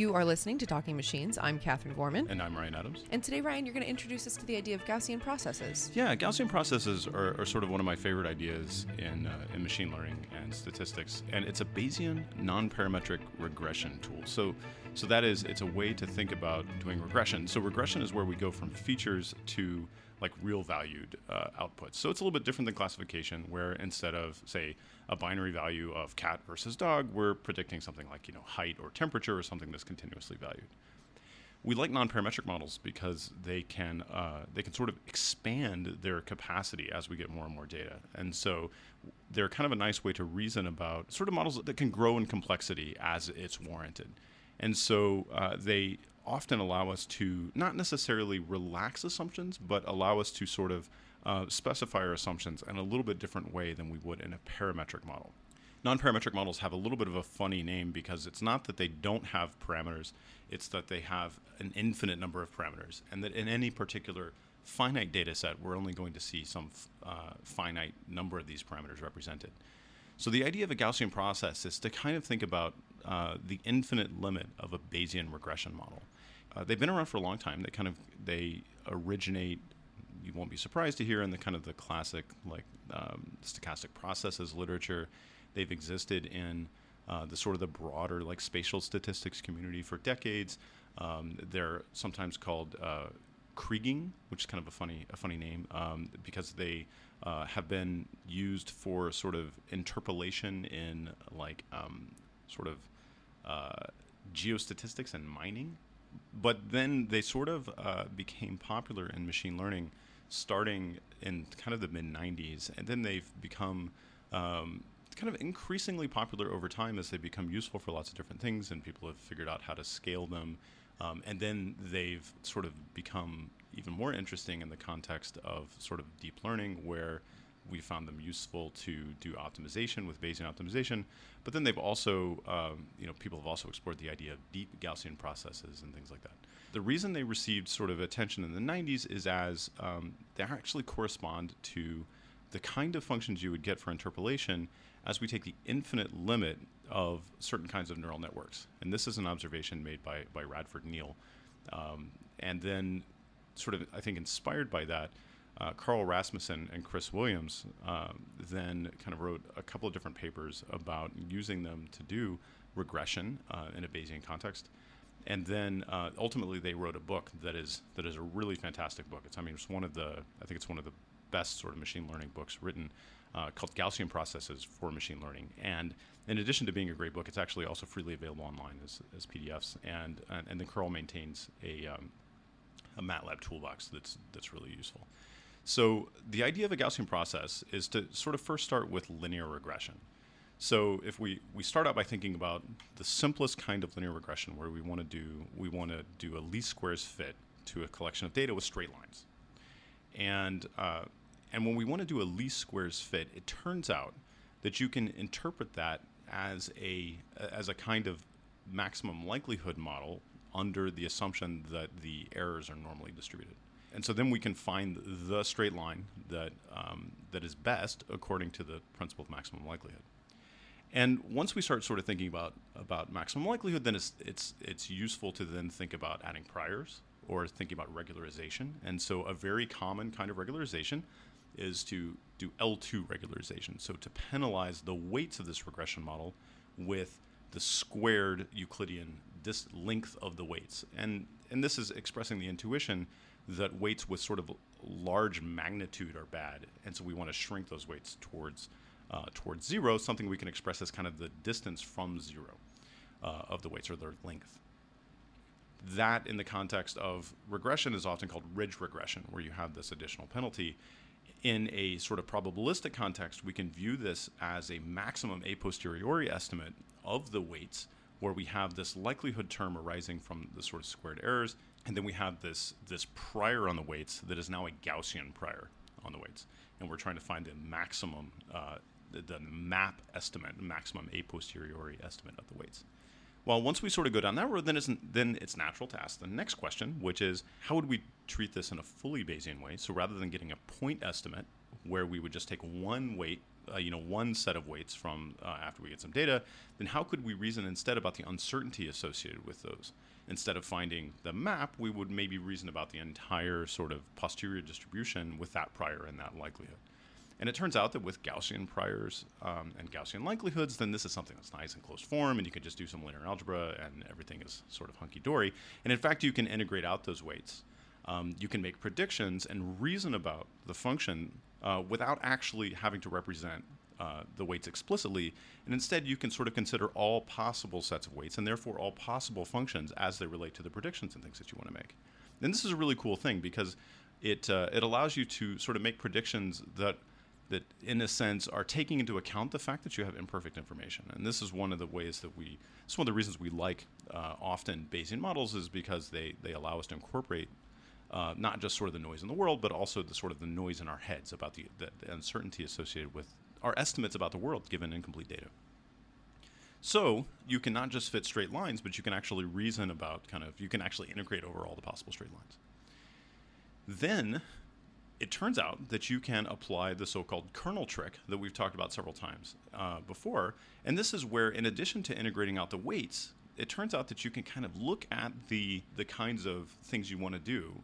You are listening to Talking Machines. I'm Katherine Gorman. And I'm Ryan Adams. And today, Ryan, you're going to introduce us to the idea of Gaussian processes. Yeah, Gaussian processes are sort of one of my favorite ideas in machine learning and statistics. And it's a Bayesian non-parametric regression tool. So that is, it's a way to think about doing regression. So regression is where we go from features to like real valued outputs. So it's a little bit different than classification, where instead of, say, a binary value of cat versus dog, we're predicting something like, you know, height or temperature or something that's continuously valued. We like non-parametric models because they can sort of expand their capacity as we get more and more data. And so they're kind of a nice way to reason about sort of models that can grow in complexity as it's warranted. And so they often allow us to not necessarily relax assumptions, but allow us to sort of specify our assumptions in a little bit different way than we would in a parametric model. Non-parametric models have a little bit of a funny name because it's not that they don't have parameters, it's that they have an infinite number of parameters, and that in any particular finite data set, we're only going to see some finite number of these parameters represented. So the idea of a Gaussian process is to kind of think about the infinite limit of a Bayesian regression model. They've been around for a long time. They originate, you won't be surprised to hear, in the kind of the classic like stochastic processes literature. They've existed in the sort of the broader like spatial statistics community for decades. They're sometimes called kriging, which is kind of a funny name because they have been used for sort of interpolation in like sort of geostatistics and mining. But then they sort of became popular in machine learning starting in kind of the mid-90s. And then they've become kind of increasingly popular over time as they become useful for lots of different things, and people have figured out how to scale them. And then they've sort of become even more interesting in the context of sort of deep learning, where we found them useful to do optimization with Bayesian optimization. But then they've also, people have also explored the idea of deep Gaussian processes and things like that. The reason they received sort of attention in the 90s is as they actually correspond to the kind of functions you would get for interpolation as we take the infinite limit of certain kinds of neural networks. And this is an observation made by Radford Neal. And then sort of, I think, inspired by that, Karl Rasmussen and Chris Williams then kind of wrote a couple of different papers about using them to do regression in a Bayesian context. And then ultimately they wrote a book that is a really fantastic book. I think it's one of the best sort of machine learning books written, called Gaussian Processes for Machine Learning. And in addition to being a great book, it's actually also freely available online as PDFs. And then Karl maintains a MATLAB toolbox that's really useful. So the idea of a Gaussian process is to sort of first start with linear regression. So if we start out by thinking about the simplest kind of linear regression, where we want to do a least squares fit to a collection of data with straight lines. And when we want to do a least squares fit, it turns out that you can interpret that as a kind of maximum likelihood model under the assumption that the errors are normally distributed. And so then we can find the straight line that is best according to the principle of maximum likelihood. And once we start sort of thinking about maximum likelihood, then it's useful to then think about adding priors, or thinking about regularization. And so a very common kind of regularization is to do L2 regularization. So to penalize the weights of this regression model with the squared Euclidean length of the weights. And this is expressing the intuition that weights with sort of large magnitude are bad. And so we want to shrink those weights towards zero, something we can express as kind of the distance from zero of the weights, or their length. That, in the context of regression, is often called ridge regression, where you have this additional penalty. In a sort of probabilistic context, we can view this as a maximum a posteriori estimate of the weights, where we have this likelihood term arising from the sort of squared errors, and then we have this prior on the weights that is now a Gaussian prior on the weights. And we're trying to find the maximum, the map estimate, maximum a posteriori estimate of the weights. Well, once we sort of go down that road, then it's natural to ask the next question, which is, how would we treat this in a fully Bayesian way? So rather than getting a point estimate where we would just take one weight one set of weights from after we get some data, then how could we reason instead about the uncertainty associated with those? Instead of finding the map, we would maybe reason about the entire sort of posterior distribution with that prior and that likelihood. And it turns out that with Gaussian priors and Gaussian likelihoods, then this is something that's nice and closed form, and you can just do some linear algebra, and everything is sort of hunky-dory. And in fact, you can integrate out those weights. You can make predictions and reason about the function without actually having to represent the weights explicitly. And instead, you can sort of consider all possible sets of weights, and therefore all possible functions as they relate to the predictions and things that you want to make. And this is a really cool thing, because it allows you to sort of make predictions that in a sense are taking into account the fact that you have imperfect information. And this is one of the ways that it's one of the reasons we like often Bayesian models, is because they allow us to incorporate not just sort of the noise in the world, but also the sort of the noise in our heads about the uncertainty associated with our estimates about the world given incomplete data. So you can not just fit straight lines, but you can actually reason about you can actually integrate over all the possible straight lines. Then it turns out that you can apply the so-called kernel trick that we've talked about several times before. And this is where, in addition to integrating out the weights, it turns out that you can kind of look at the kinds of things you want to do.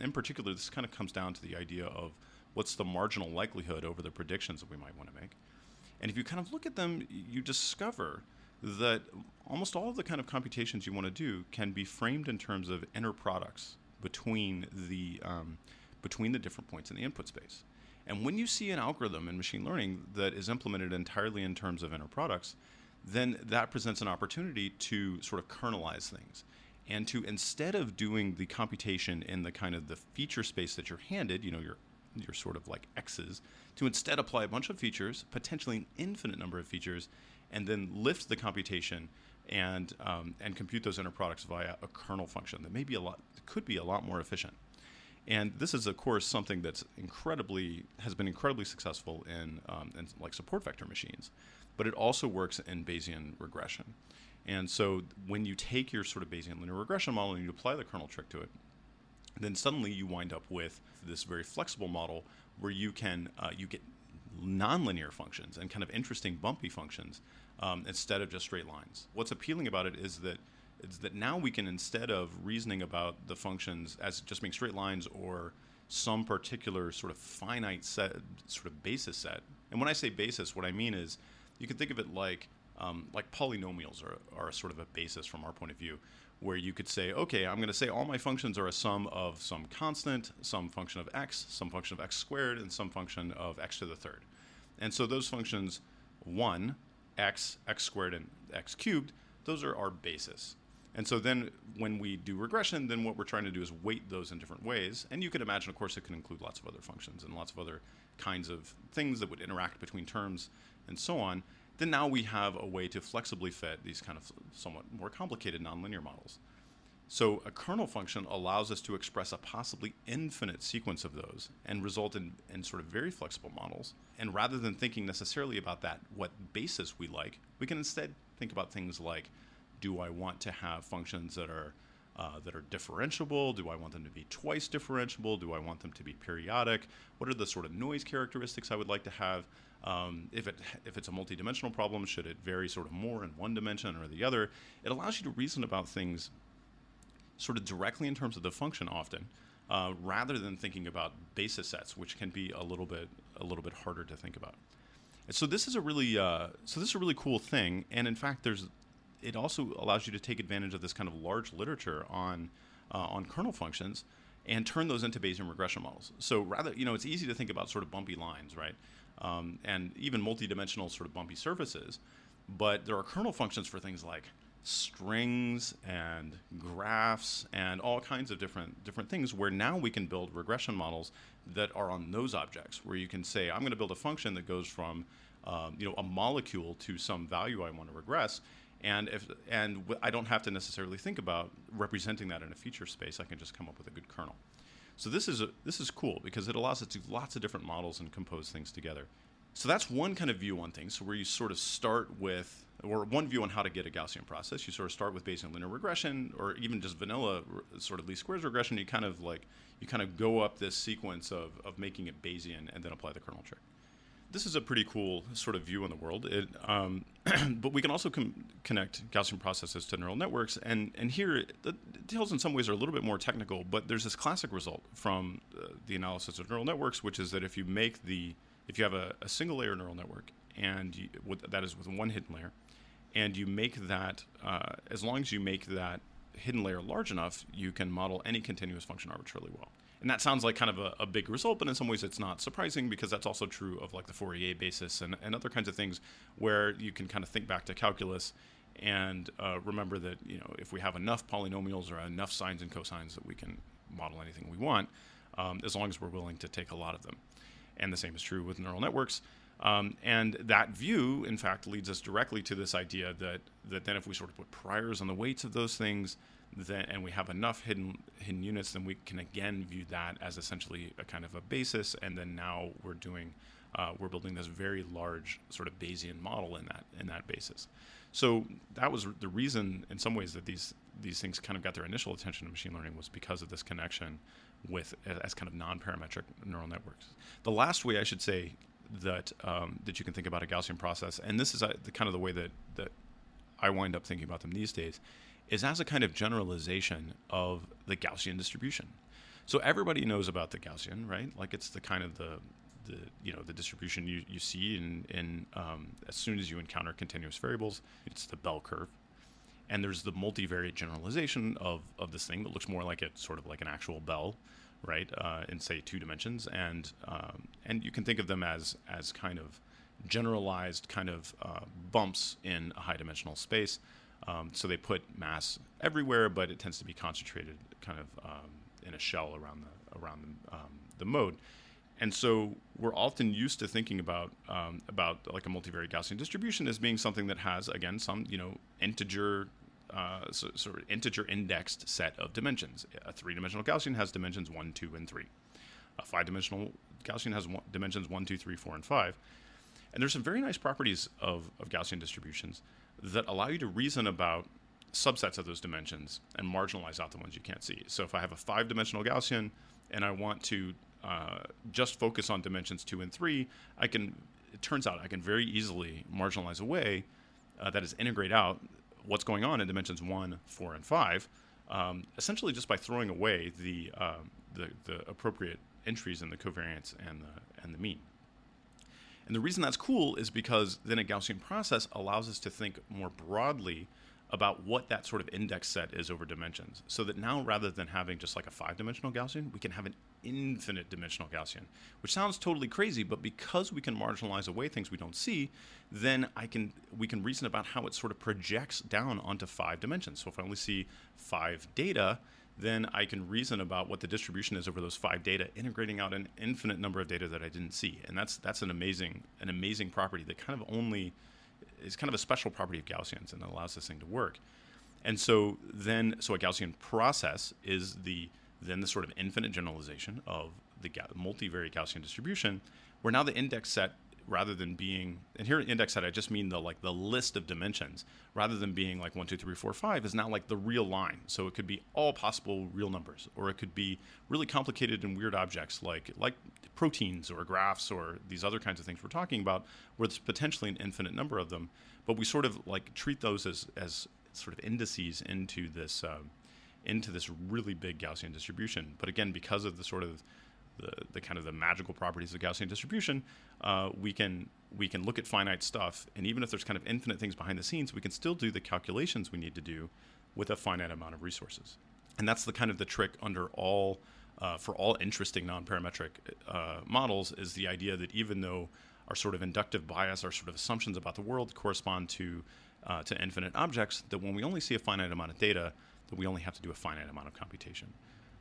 In particular, this kind of comes down to the idea of what's the marginal likelihood over the predictions that we might want to make. And if you kind of look at them, you discover that almost all of the kind of computations you want to do can be framed in terms of inner products between the different points in the input space. And when you see an algorithm in machine learning that is implemented entirely in terms of inner products, then that presents an opportunity to sort of kernelize things, and to, instead of doing the computation in the kind of the feature space that you're handed, your sort of like X's, to instead apply a bunch of features, potentially an infinite number of features, and then lift the computation and compute those inner products via a kernel function that could be a lot more efficient. And this is, of course, something that's has been incredibly successful in like support vector machines, but it also works in Bayesian regression. And so when you take your sort of Bayesian linear regression model and you apply the kernel trick to it, then suddenly you wind up with this very flexible model where you can you get nonlinear functions and kind of interesting bumpy functions instead of just straight lines. What's appealing about it is that now we can, instead of reasoning about the functions as just being straight lines or some particular sort of finite set, sort of basis set. And when I say basis, what I mean is you can think of it like polynomials are sort of a basis from our point of view, where you could say, okay, I'm going to say all my functions are a sum of some constant, some function of x, some function of x squared, and some function of x to the third. And so those functions, 1, x, x squared, and x cubed, those are our basis. And so then when we do regression, then what we're trying to do is weight those in different ways. And you can imagine, of course, it can include lots of other functions and lots of other kinds of things that would interact between terms and so on. Then now we have a way to flexibly fit these kind of somewhat more complicated nonlinear models. So a kernel function allows us to express a possibly infinite sequence of those and result in sort of very flexible models. And rather than thinking necessarily about what basis we like, we can instead think about things like, do I want to have functions that are differentiable? Do I want them to be twice differentiable? Do I want them to be periodic? What are the sort of noise characteristics I would like to have? If it's a multidimensional problem, should it vary sort of more in one dimension or the other? It allows you to reason about things sort of directly in terms of the function often, rather than thinking about basis sets, which can be a little bit harder to think about. And so this is a really cool thing, and in fact it also allows you to take advantage of this kind of large literature on kernel functions and turn those into Bayesian regression models. So rather, it's easy to think about sort of bumpy lines, right? And even multidimensional sort of bumpy surfaces, but there are kernel functions for things like strings and graphs and all kinds of different things, where now we can build regression models that are on those objects, where you can say, I'm going to build a function that goes from a molecule to some value I want to regress. And I don't have to necessarily think about representing that in a feature space. I can just come up with a good kernel. So this is cool, because it allows us to do lots of different models and compose things together. So that's one kind of view on things, where you sort of start with, or one view on how to get a Gaussian process. You sort of start with Bayesian linear regression, or even just vanilla sort of least squares regression. You kind of go up this sequence of making it Bayesian and then apply the kernel trick. This is a pretty cool sort of view on the world. But we can also connect Gaussian processes to neural networks. And here, the details in some ways are a little bit more technical, but there's this classic result from the analysis of neural networks, which is that if you make the, if you have a single layer neural network, and you, that is with one hidden layer, and you make that, as long as you make that hidden layer large enough, you can model any continuous function arbitrarily well. And that sounds like kind of a big result, but in some ways it's not surprising, because that's also true of like the Fourier basis and other kinds of things where you can kind of think back to calculus and remember that, you know, if we have enough polynomials or enough sines and cosines that we can model anything we want, as long as we're willing to take a lot of them. And the same is true with neural networks. And that view, in fact, leads us directly to this idea that, then if we sort of put priors on the weights of those things, then, and we have enough hidden units, then we can again view that as essentially a kind of a basis, and then now we're doing we're building this very large sort of Bayesian model in that basis. So that was the reason, in some ways, that these things kind of got their initial attention in machine learning, was because of this connection with as kind of non-parametric neural networks. The last way I should say that that you can think about a Gaussian process, and this is the kind of the way that I wind up thinking about them these days, is as a kind of generalization of the Gaussian distribution. So everybody knows about the Gaussian, right? Like it's the kind of the you know, the distribution you see in as soon as you encounter continuous variables. It's the bell curve. And there's the multivariate generalization of this thing that looks more like it's sort of like an actual bell, right? In say 2 dimensions. And you can think of them as kind of generalized kind of bumps in a high dimensional space. So they put mass everywhere, but it tends to be concentrated kind of in a shell around the mode. And so we're often used to thinking about like a multivariate Gaussian distribution as being something that has, again, some, you know, integer sort of integer indexed set of dimensions. A 3-dimensional Gaussian has dimensions 1, 2, and 3. A 5-dimensional Gaussian has dimensions 1, 2, 3, 4, and 5. And there's some very nice properties of Gaussian distributions that allow you to reason about subsets of those dimensions and marginalize out the ones you can't see. So if I have a 5-dimensional Gaussian and I want to just focus on dimensions 2 and 3, I can, it turns out I can very easily marginalize away, that is, integrate out what's going on in dimensions 1, 4, and 5, essentially just by throwing away the appropriate entries in the covariance and the mean. And the reason that's cool is because then a Gaussian process allows us to think more broadly about what that sort of index set is over dimensions. So that now, rather than having just like a 5-dimensional Gaussian, we can have an infinite dimensional Gaussian, which sounds totally crazy, but because we can marginalize away things we don't see, then we can reason about how it sort of projects down onto 5 dimensions. So if I only see 5 data, then I can reason about what the distribution is over those 5 data, integrating out an infinite number of data that I didn't see. And that's an amazing property that kind of only is kind of a special property of Gaussians and allows this thing to work. And so then, so a Gaussian process is the sort of infinite generalization of the multivariate Gaussian distribution, where now the index set, rather than being, and here in index set I just mean the list of dimensions, rather than being like 1, 2, 3, 4, 5, is now like the real line. So it could be all possible real numbers, or it could be really complicated and weird objects like proteins or graphs or these other kinds of things we're talking about, where there's potentially an infinite number of them, but we sort of like treat those as sort of indices into this really big Gaussian distribution. But again, because of the sort of the kind of the magical properties of the Gaussian distribution, we can look at finite stuff, and even if there's kind of infinite things behind the scenes, we can still do the calculations we need to do with a finite amount of resources. And that's the kind of the trick under all for all interesting non-parametric models, is the idea that even though our sort of inductive bias, our sort of assumptions about the world correspond to infinite objects, that when we only see a finite amount of data, that we only have to do a finite amount of computation.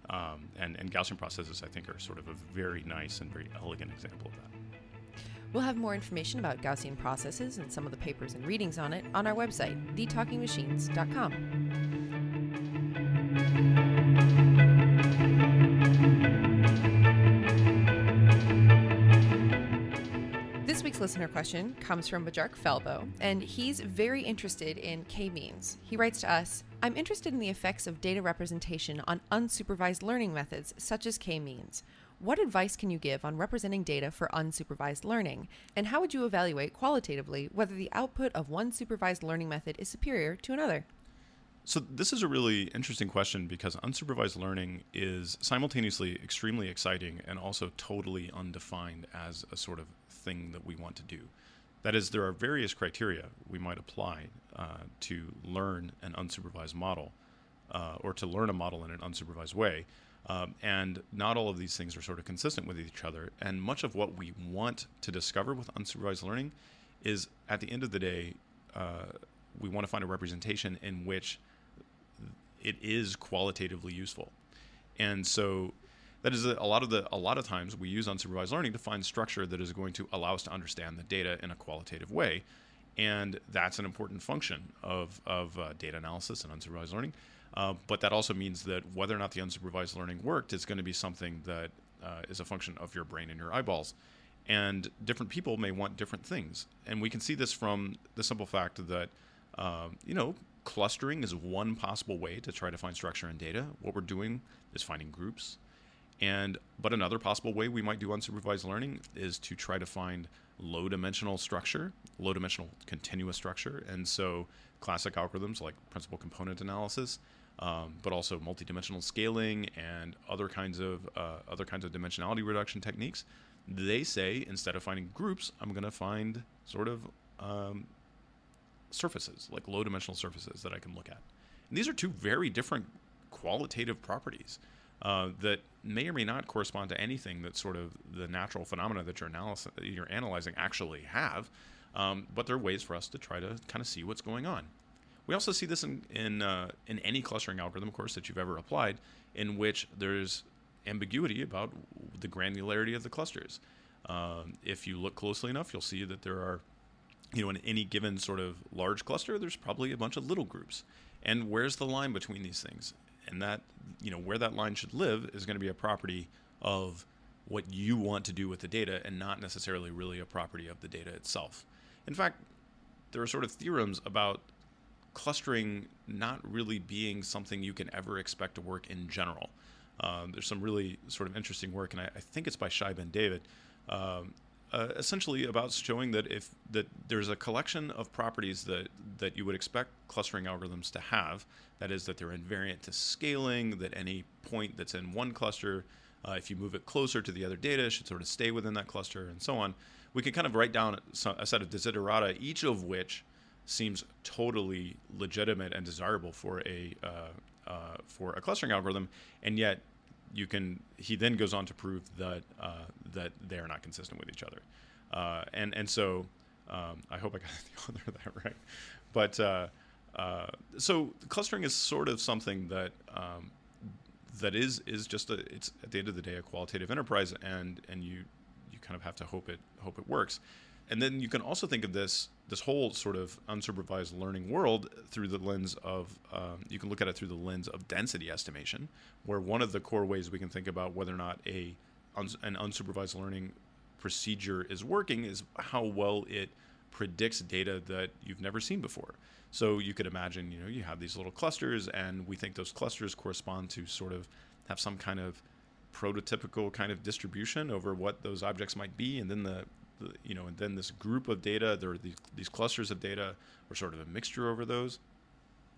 And Gaussian processes, I think, are sort of a very nice and very elegant example of that. We'll have more information about Gaussian processes and some of the papers and readings on it on our website, thetalkingmachines.com. Listener question comes from Bajark Felbo, and he's very interested in K-means. He writes to us, "I'm interested in the effects of data representation on unsupervised learning methods such as K-means. What advice can you give on representing data for unsupervised learning? And how would you evaluate qualitatively whether the output of one supervised learning method is superior to another? So this is a really interesting question because unsupervised learning is simultaneously extremely exciting and also totally undefined as a sort of thing that we want to do. That is, there are various criteria we might apply to learn an unsupervised model or to learn a model in an unsupervised way. And not all of these things are sort of consistent with each other. And much of what we want to discover with unsupervised learning is, at the end of the day, we want to find a representation in which it is qualitatively useful. And so that is a lot of times we use unsupervised learning to find structure that is going to allow us to understand the data in a qualitative way. And that's an important function of data analysis and unsupervised learning. But that also means that whether or not the unsupervised learning worked is going to be something that is a function of your brain and your eyeballs. And different people may want different things. And we can see this from the simple fact that clustering is one possible way to try to find structure in data. What we're doing is finding groups. But another possible way we might do unsupervised learning is to try to find low-dimensional structure, low-dimensional continuous structure. And so classic algorithms like principal component analysis, but also multi-dimensional scaling and other kinds of dimensionality reduction techniques, they say instead of finding groups, I'm going to find sort of surfaces, like low-dimensional surfaces that I can look at. And these are two very different qualitative properties that may or may not correspond to anything that sort of the natural phenomena that you're analyzing actually have, but they're ways for us to try to kind of see what's going on. We also see this in any clustering algorithm, of course, that you've ever applied, in which there's ambiguity about the granularity of the clusters. If you look closely enough, you'll see that there are, in any given sort of large cluster, there's probably a bunch of little groups. And where's the line between these things? And that, where that line should live is going to be a property of what you want to do with the data and not necessarily really a property of the data itself. In fact, there are sort of theorems about clustering not really being something you can ever expect to work in general. There's some really sort of interesting work, and I think it's by Shai Ben David, essentially about showing that that there's a collection of properties that you would expect clustering algorithms to have, that is that they're invariant to scaling, that any point that's in one cluster, if you move it closer to the other data, should sort of stay within that cluster and so on. We could kind of write down a set of desiderata, each of which seems totally legitimate and desirable for a clustering algorithm, and yet he then goes on to prove that that they are not consistent with each other, and so I hope I got the author of that right. But so clustering is sort of something that that is just it's at the end of the day a qualitative enterprise, and you kind of have to hope it works, and then you can also think of this whole sort of unsupervised learning world through the lens of, you can look at it through the lens of density estimation, where one of the core ways we can think about whether or not an unsupervised learning procedure is working is how well it predicts data that you've never seen before. So you could imagine, you have these little clusters, and we think those clusters correspond to sort of have some kind of prototypical kind of distribution over what those objects might be, and then then this group of data, there are these clusters of data, or sort of a mixture over those.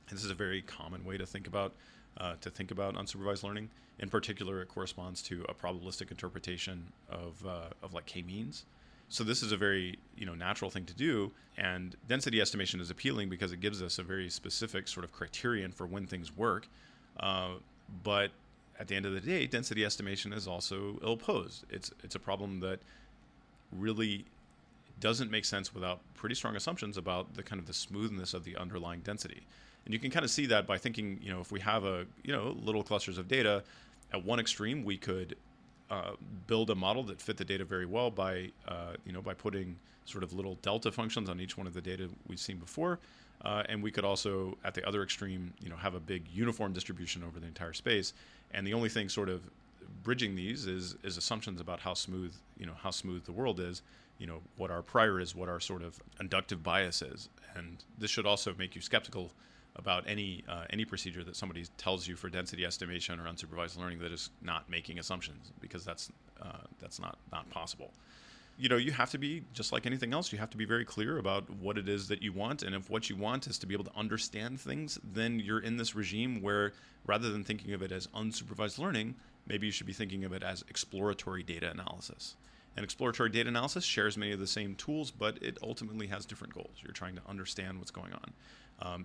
And this is a very common way to think about unsupervised learning. In particular, it corresponds to a probabilistic interpretation of like K-means. So this is a very natural thing to do. And density estimation is appealing because it gives us a very specific sort of criterion for when things work. But at the end of the day, density estimation is also ill-posed. It's a problem that really doesn't make sense without pretty strong assumptions about the kind of the smoothness of the underlying density. And you can kind of see that by thinking, if we have little clusters of data, at one extreme we could build a model that fit the data very well by putting sort of little delta functions on each one of the data we've seen before. And we could also, at the other extreme, have a big uniform distribution over the entire space. And the only thing sort of bridging these is assumptions about how smooth the world is, what our prior is, what our sort of inductive bias is. And this should also make you skeptical about any procedure that somebody tells you for density estimation or unsupervised learning that is not making assumptions, because that's not possible. You know, you have to be, just like anything else, you have to be very clear about what it is that you want. And if what you want is to be able to understand things, then you're in this regime where, rather than thinking of it as unsupervised learning, maybe you should be thinking of it as exploratory data analysis. And exploratory data analysis shares many of the same tools, but it ultimately has different goals. You're trying to understand what's going on.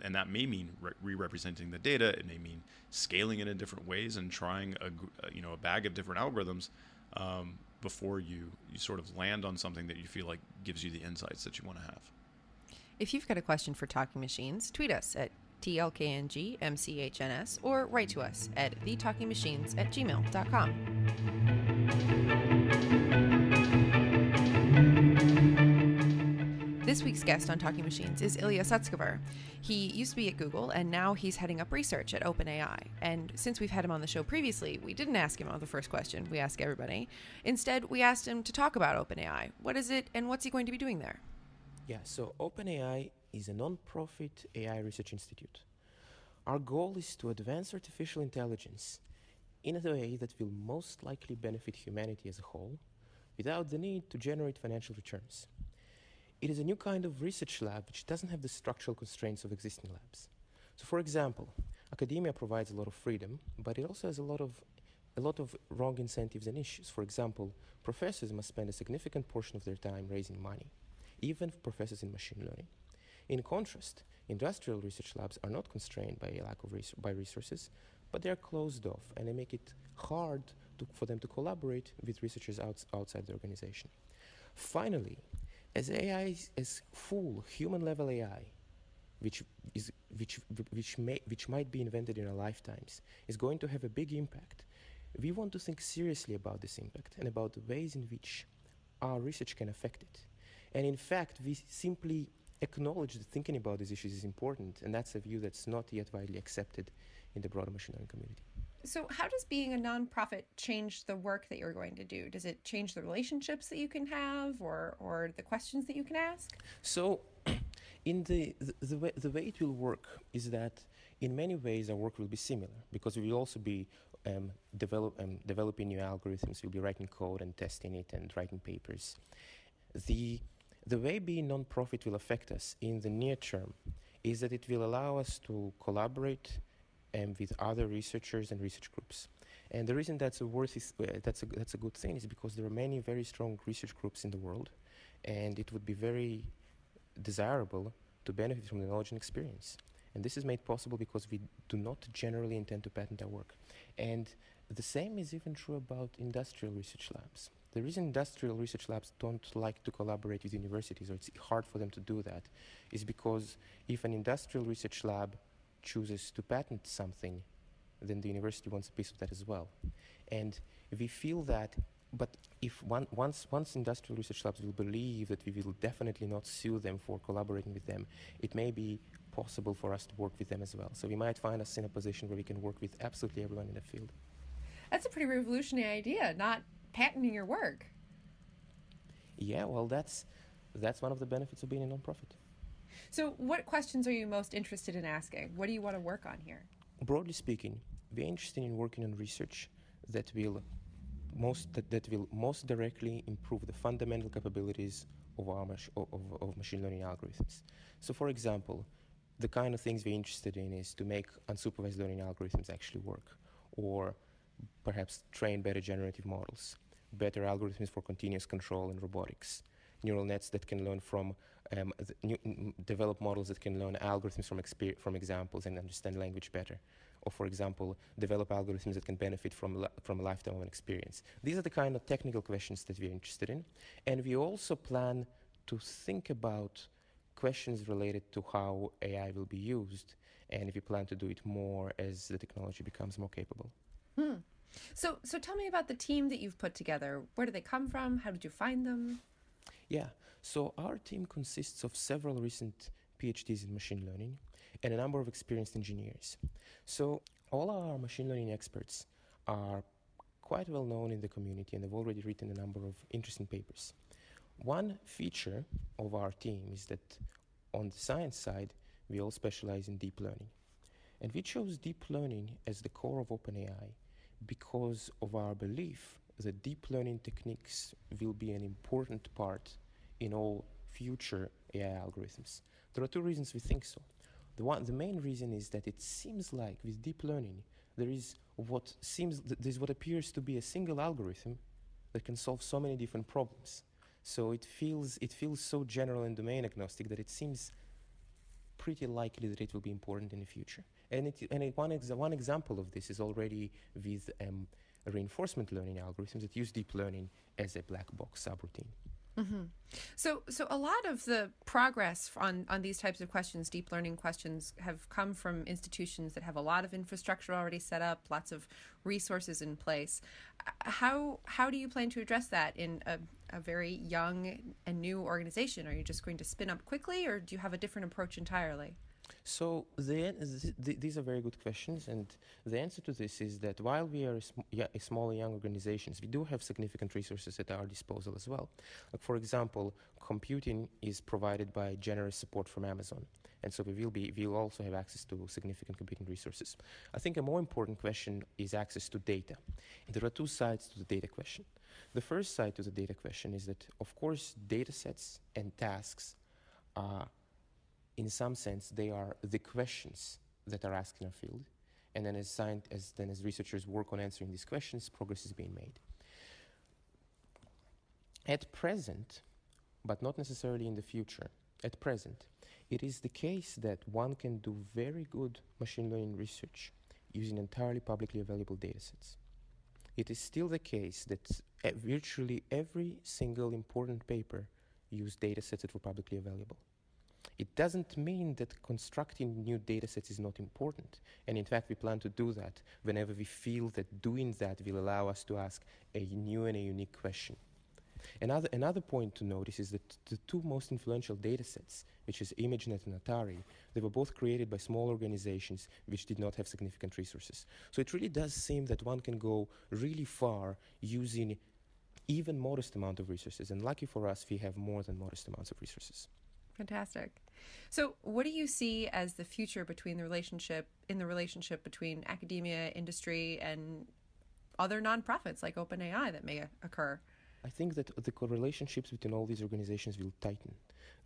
And that may mean re-representing the data. It may mean scaling it in different ways and trying a bag of different algorithms before you sort of land on something that you feel like gives you the insights that you want to have. If you've got a question for Talking Machines, tweet us at TLKNGMCHNS or write to us at thetalkingmachines@gmail.com. This week's guest on Talking Machines is Ilya Sutskever. He used to be at Google, and now he's heading up research at OpenAI. And since we've had him on the show previously, we didn't ask him on the first question we ask everybody. Instead, we asked him to talk about OpenAI. What is it, and what's he going to be doing there? Yeah, so OpenAI is a non-profit AI research institute. Our goal is to advance artificial intelligence in a way that will most likely benefit humanity as a whole, without the need to generate financial returns. It is a new kind of research lab which doesn't have the structural constraints of existing labs. So for example, academia provides a lot of freedom, but it also has a lot of wrong incentives and issues. For example, professors must spend a significant portion of their time raising money, even professors in machine learning. In contrast, industrial research labs are not constrained by a lack of resources, but they are closed off, and they make it hard for them to collaborate with researchers outside the organization. Finally, as full human-level AI, which might be invented in our lifetimes, is going to have a big impact, we want to think seriously about this impact and about the ways in which our research can affect it. And in fact, we simply acknowledge that thinking about these issues is important, and that's a view that's not yet widely accepted in the broader machine learning community. So how does being a nonprofit change the work that you're going to do? Does it change the relationships that you can have or the questions that you can ask? So in the way it will work is that in many ways our work will be similar, because we will also be developing new algorithms, we'll be writing code and testing it and writing papers. The way being nonprofit will affect us in the near term is that it will allow us to collaborate with other researchers and research groups. And the reason that's a good thing is because there are many very strong research groups in the world, and it would be very desirable to benefit from the knowledge and experience. And this is made possible because we do not generally intend to patent our work. And the same is even true about industrial research labs. The reason industrial research labs don't like to collaborate with universities, or it's hard for them to do that, is because if an industrial research lab chooses to patent something, then the university wants a piece of that as well. And we feel that, but if once industrial research labs will believe that we will definitely not sue them for collaborating with them, it may be possible for us to work with them as well. So we might find us in a position where we can work with absolutely everyone in the field. That's a pretty revolutionary idea, not patenting your work. Yeah, well, that's one of the benefits of being a nonprofit. So what questions are you most interested in asking? What do you want to work on here? Broadly speaking, we're interested in working on research that will most directly improve the fundamental capabilities of our machine learning algorithms. So for example, the kind of things we're interested in is to make unsupervised learning algorithms actually work, or perhaps train better generative models, better algorithms for continuous control and robotics, neural nets that can learn from develop models that can learn algorithms from examples and understand language better, or for example, develop algorithms that can benefit from a lifetime of experience. These are the kind of technical questions that we're interested in, and we also plan to think about questions related to how AI will be used, and we plan to do it more as the technology becomes more capable. Hmm. So tell me about the team that you've put together. Where do they come from? How did you find them? Yeah, so our team consists of several recent PhDs in machine learning and a number of experienced engineers. So all our machine learning experts are quite well known in the community, and they've already written a number of interesting papers. One feature of our team is that on the science side, we all specialize in deep learning. And we chose deep learning as the core of OpenAI because of our belief that deep learning techniques will be an important part in all future AI algorithms. There are two reasons we think so. The main reason is that it seems like with deep learning, there's what appears to be a single algorithm that can solve so many different problems. So it feels so general and domain agnostic that it seems pretty likely that it will be important in the future. One example of this is already with reinforcement learning algorithms that use deep learning as a black box subroutine. Mm-hmm. So a lot of the progress on these types of questions, deep learning questions, have come from institutions that have a lot of infrastructure already set up, lots of resources in place. How do you plan to address that in a very young and new organization? Are you just going to spin up quickly, or do you have a different approach entirely? So these are very good questions, and the answer to this is that while we are a small young organization, we do have significant resources at our disposal as well. Like, for example, computing is provided by generous support from Amazon, and so we'll also have access to significant computing resources. I think a more important question is access to data. And there are two sides to the data question. The first side to the data question is that, of course, data sets and tasks are, in some sense, they are the questions that are asked in our field, and then as researchers work on answering these questions, progress is being made. At present, but not necessarily in the future, at present, it is the case that one can do very good machine learning research using entirely publicly available datasets. It is still the case that virtually every single important paper used datasets that were publicly available. It doesn't mean that constructing new data sets is not important. And in fact, we plan to do that whenever we feel that doing that will allow us to ask a new and a unique question. Another point to notice is that the two most influential data sets, which is ImageNet and Atari, they were both created by small organizations which did not have significant resources. So it really does seem that one can go really far using even modest amount of resources. And lucky for us, we have more than modest amounts of resources. Fantastic. So what do you see as the future in the relationship between academia, industry, and other nonprofits like OpenAI that may occur? I think that the relationships between all these organizations will tighten.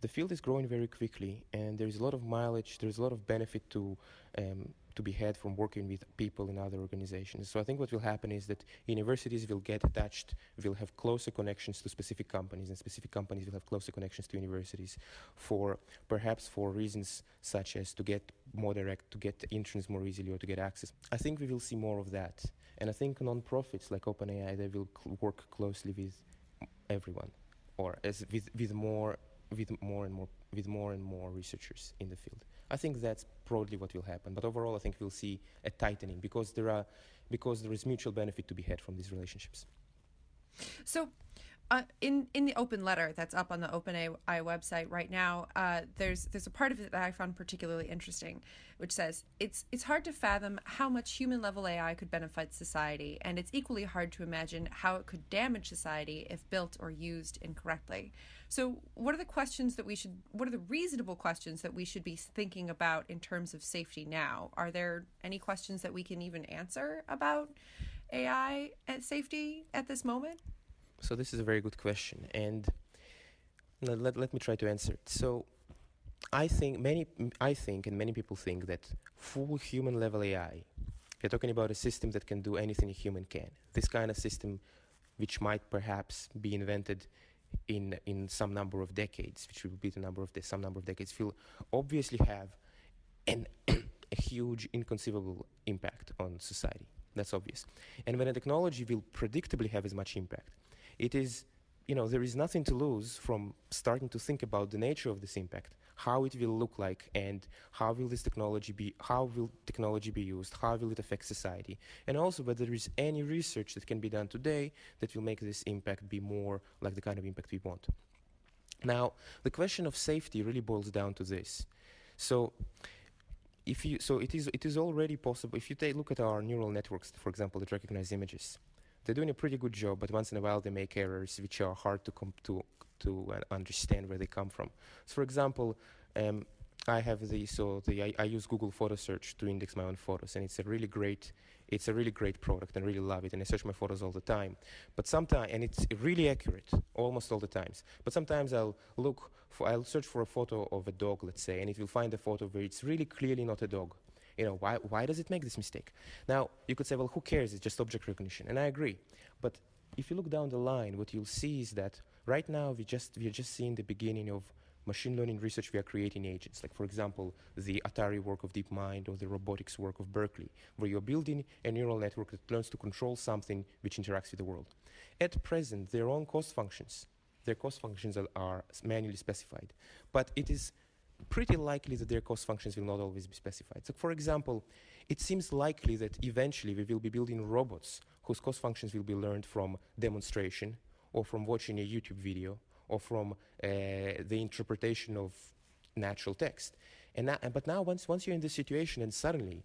The field is growing very quickly, and there is a lot of mileage, there is a lot of benefit to be had from working with people in other organizations. So I think what will happen is that universities will get attached, will have closer connections to specific companies, and specific companies will have closer connections to universities for reasons such as to get more direct, to get interns more easily, or to get access. I think we will see more of that. And I think nonprofits like OpenAI, they will work closely with everyone, or as with more and more researchers in the field. I think that's broadly what will happen. But overall, I think we'll see a tightening because there is mutual benefit to be had from these relationships. So in the open letter that's up on the OpenAI website right now, there's a part of it that I found particularly interesting, which says, it's hard to fathom how much human-level AI could benefit society, and it's equally hard to imagine how it could damage society if built or used incorrectly. So what are the reasonable questions that we should be thinking about in terms of safety now? Are there any questions that we can even answer about AI and safety at this moment? So this is a very good question, and let me try to answer it. So I think many people think that full human level AI, we're talking about a system that can do anything a human can. This kind of system, which might perhaps be invented in some number of decades, which will be some number of decades, will obviously have a huge, inconceivable impact on society. That's obvious. And when a technology will predictably have as much impact, it is, there is nothing to lose from starting to think about the nature of this impact, how it will look like, and how will technology be used, how will it affect society, and also whether there is any research that can be done today that will make this impact be more like the kind of impact we want. Now, the question of safety really boils down to this. It is already possible. If you look at our neural networks, for example, that recognize images, they're doing a pretty good job, but once in a while they make errors which are hard to understand where they come from. So, for example, I have the I use Google Photo Search to index my own photos, and it's a really great product, and I really love it, and I search my photos all the time. But sometimes, and it's really accurate almost all the times. But sometimes I'll search for a photo of a dog, let's say, and it will find a photo where it's really clearly not a dog. You know, why does it make this mistake? Now you could say, well, who cares? It's just object recognition, and I agree. But if you look down the line, what you'll see is that right now we're just seeing the beginning of machine learning research. We are creating agents, like, for example, the Atari work of DeepMind or the robotics work of Berkeley, where you're building a neural network that learns to control something which interacts with the world. At present, their cost functions are manually specified, but it is pretty likely that their cost functions will not always be specified. So, for example, it seems likely that eventually we will be building robots whose cost functions will be learned from demonstration or from watching a YouTube video or from the interpretation of natural text. But now, once you're in this situation and suddenly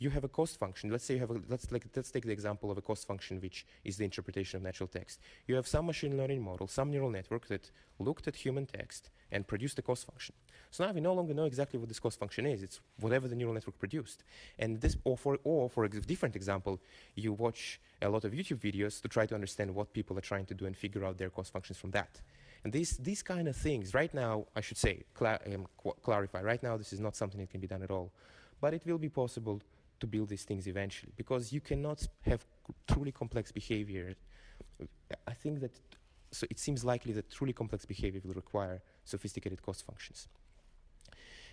you have a cost function. Let's say let's take the example of a cost function which is the interpretation of natural text. You have some machine learning model, some neural network that looked at human text and produced a cost function. So now we no longer know exactly what this cost function is. It's whatever the neural network produced. And this, or for a different example, you watch a lot of YouTube videos to try to understand what people are trying to do and figure out their cost functions from that. And these kind of things, right now, I should say, clarify. Right now, this is not something that can be done at all, but it will be possible to build these things eventually, because you cannot have truly complex behavior. I think that, so it seems likely that truly complex behavior will require sophisticated cost functions.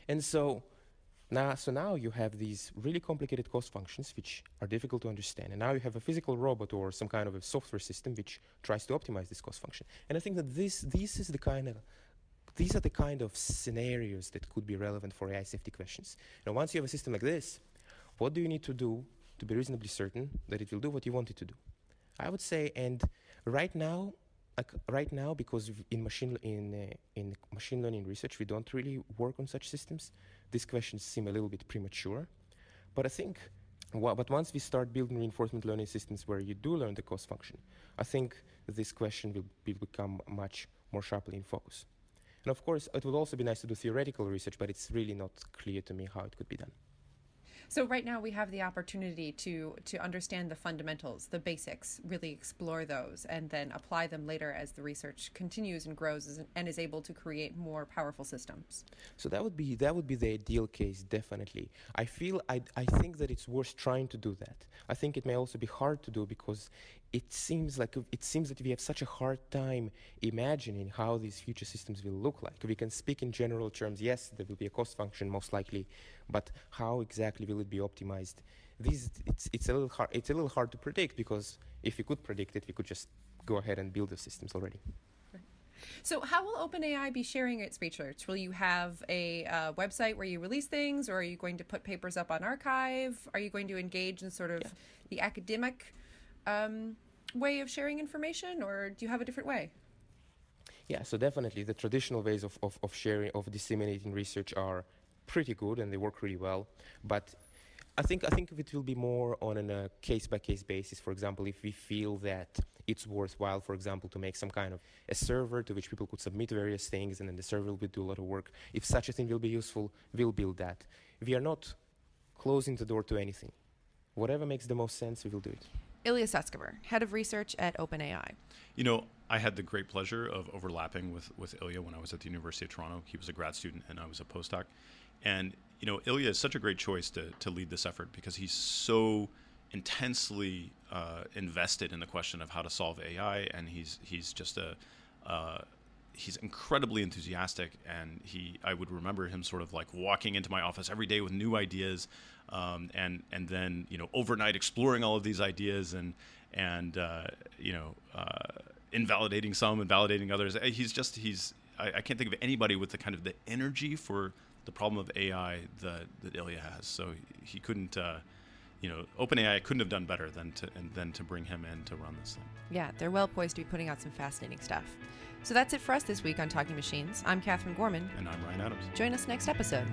And so now you have these really complicated cost functions which are difficult to understand. And now you have a physical robot or some kind of a software system which tries to optimize this cost function. And I think that these are the kind of scenarios that could be relevant for AI safety questions. Now, once you have a system like this, what do you need to do to be reasonably certain that it will do what you want it to do? I would say, and right now, because in machine learning research we don't really work on such systems, these questions seem a little bit premature. But I think, but once we start building reinforcement learning systems where you do learn the cost function, I think this question will become much more sharply in focus. And of course, it would also be nice to do theoretical research, but it's really not clear to me how it could be done. So right now we have the opportunity to understand the fundamentals, the basics, really explore those, and then apply them later as the research continues and grows and is able to create more powerful systems. So that would be the ideal case, definitely. I think that it's worth trying to do that. I think it may also be hard to do because it seems that we have such a hard time imagining how these future systems will look like. We can speak in general terms. Yes, there will be a cost function most likely, but how exactly will it be optimized? It's a little hard to predict, because if we could predict it, we could just go ahead and build the systems already. So how will OpenAI be sharing its research? Will you have a website where you release things, or are you going to put papers up on archive? Are you going to engage in sort of the academic way of sharing information, or do you have a different way? Yeah, so definitely the traditional ways of sharing, of disseminating research are pretty good and they work really well. But I think it will be more on a case-by-case basis. For example, if we feel that it's worthwhile, for example, to make some kind of a server to which people could submit various things, and then the server will do a lot of work. If such a thing will be useful, we'll build that. We are not closing the door to anything. Whatever makes the most sense, we will do it. Ilya Sutskever, head of research at OpenAI. You know, I had the great pleasure of overlapping with Ilya when I was at the University of Toronto. He was a grad student and I was a postdoc. And, you know, Ilya is such a great choice to lead this effort, because he's so intensely invested in the question of how to solve AI. And he's incredibly enthusiastic, and I would remember him sort of like walking into my office every day with new ideas, and then, you know, overnight exploring all of these ideas and invalidating some and validating others. I can't think of anybody with the kind of the energy for the problem of AI that Ilya has. So he couldn't. OpenAI couldn't have done better than to bring him in to run this thing. Yeah, they're well poised to be putting out some fascinating stuff. So that's it for us this week on Talking Machines. I'm Katherine Gorman. And I'm Ryan Adams. Join us next episode.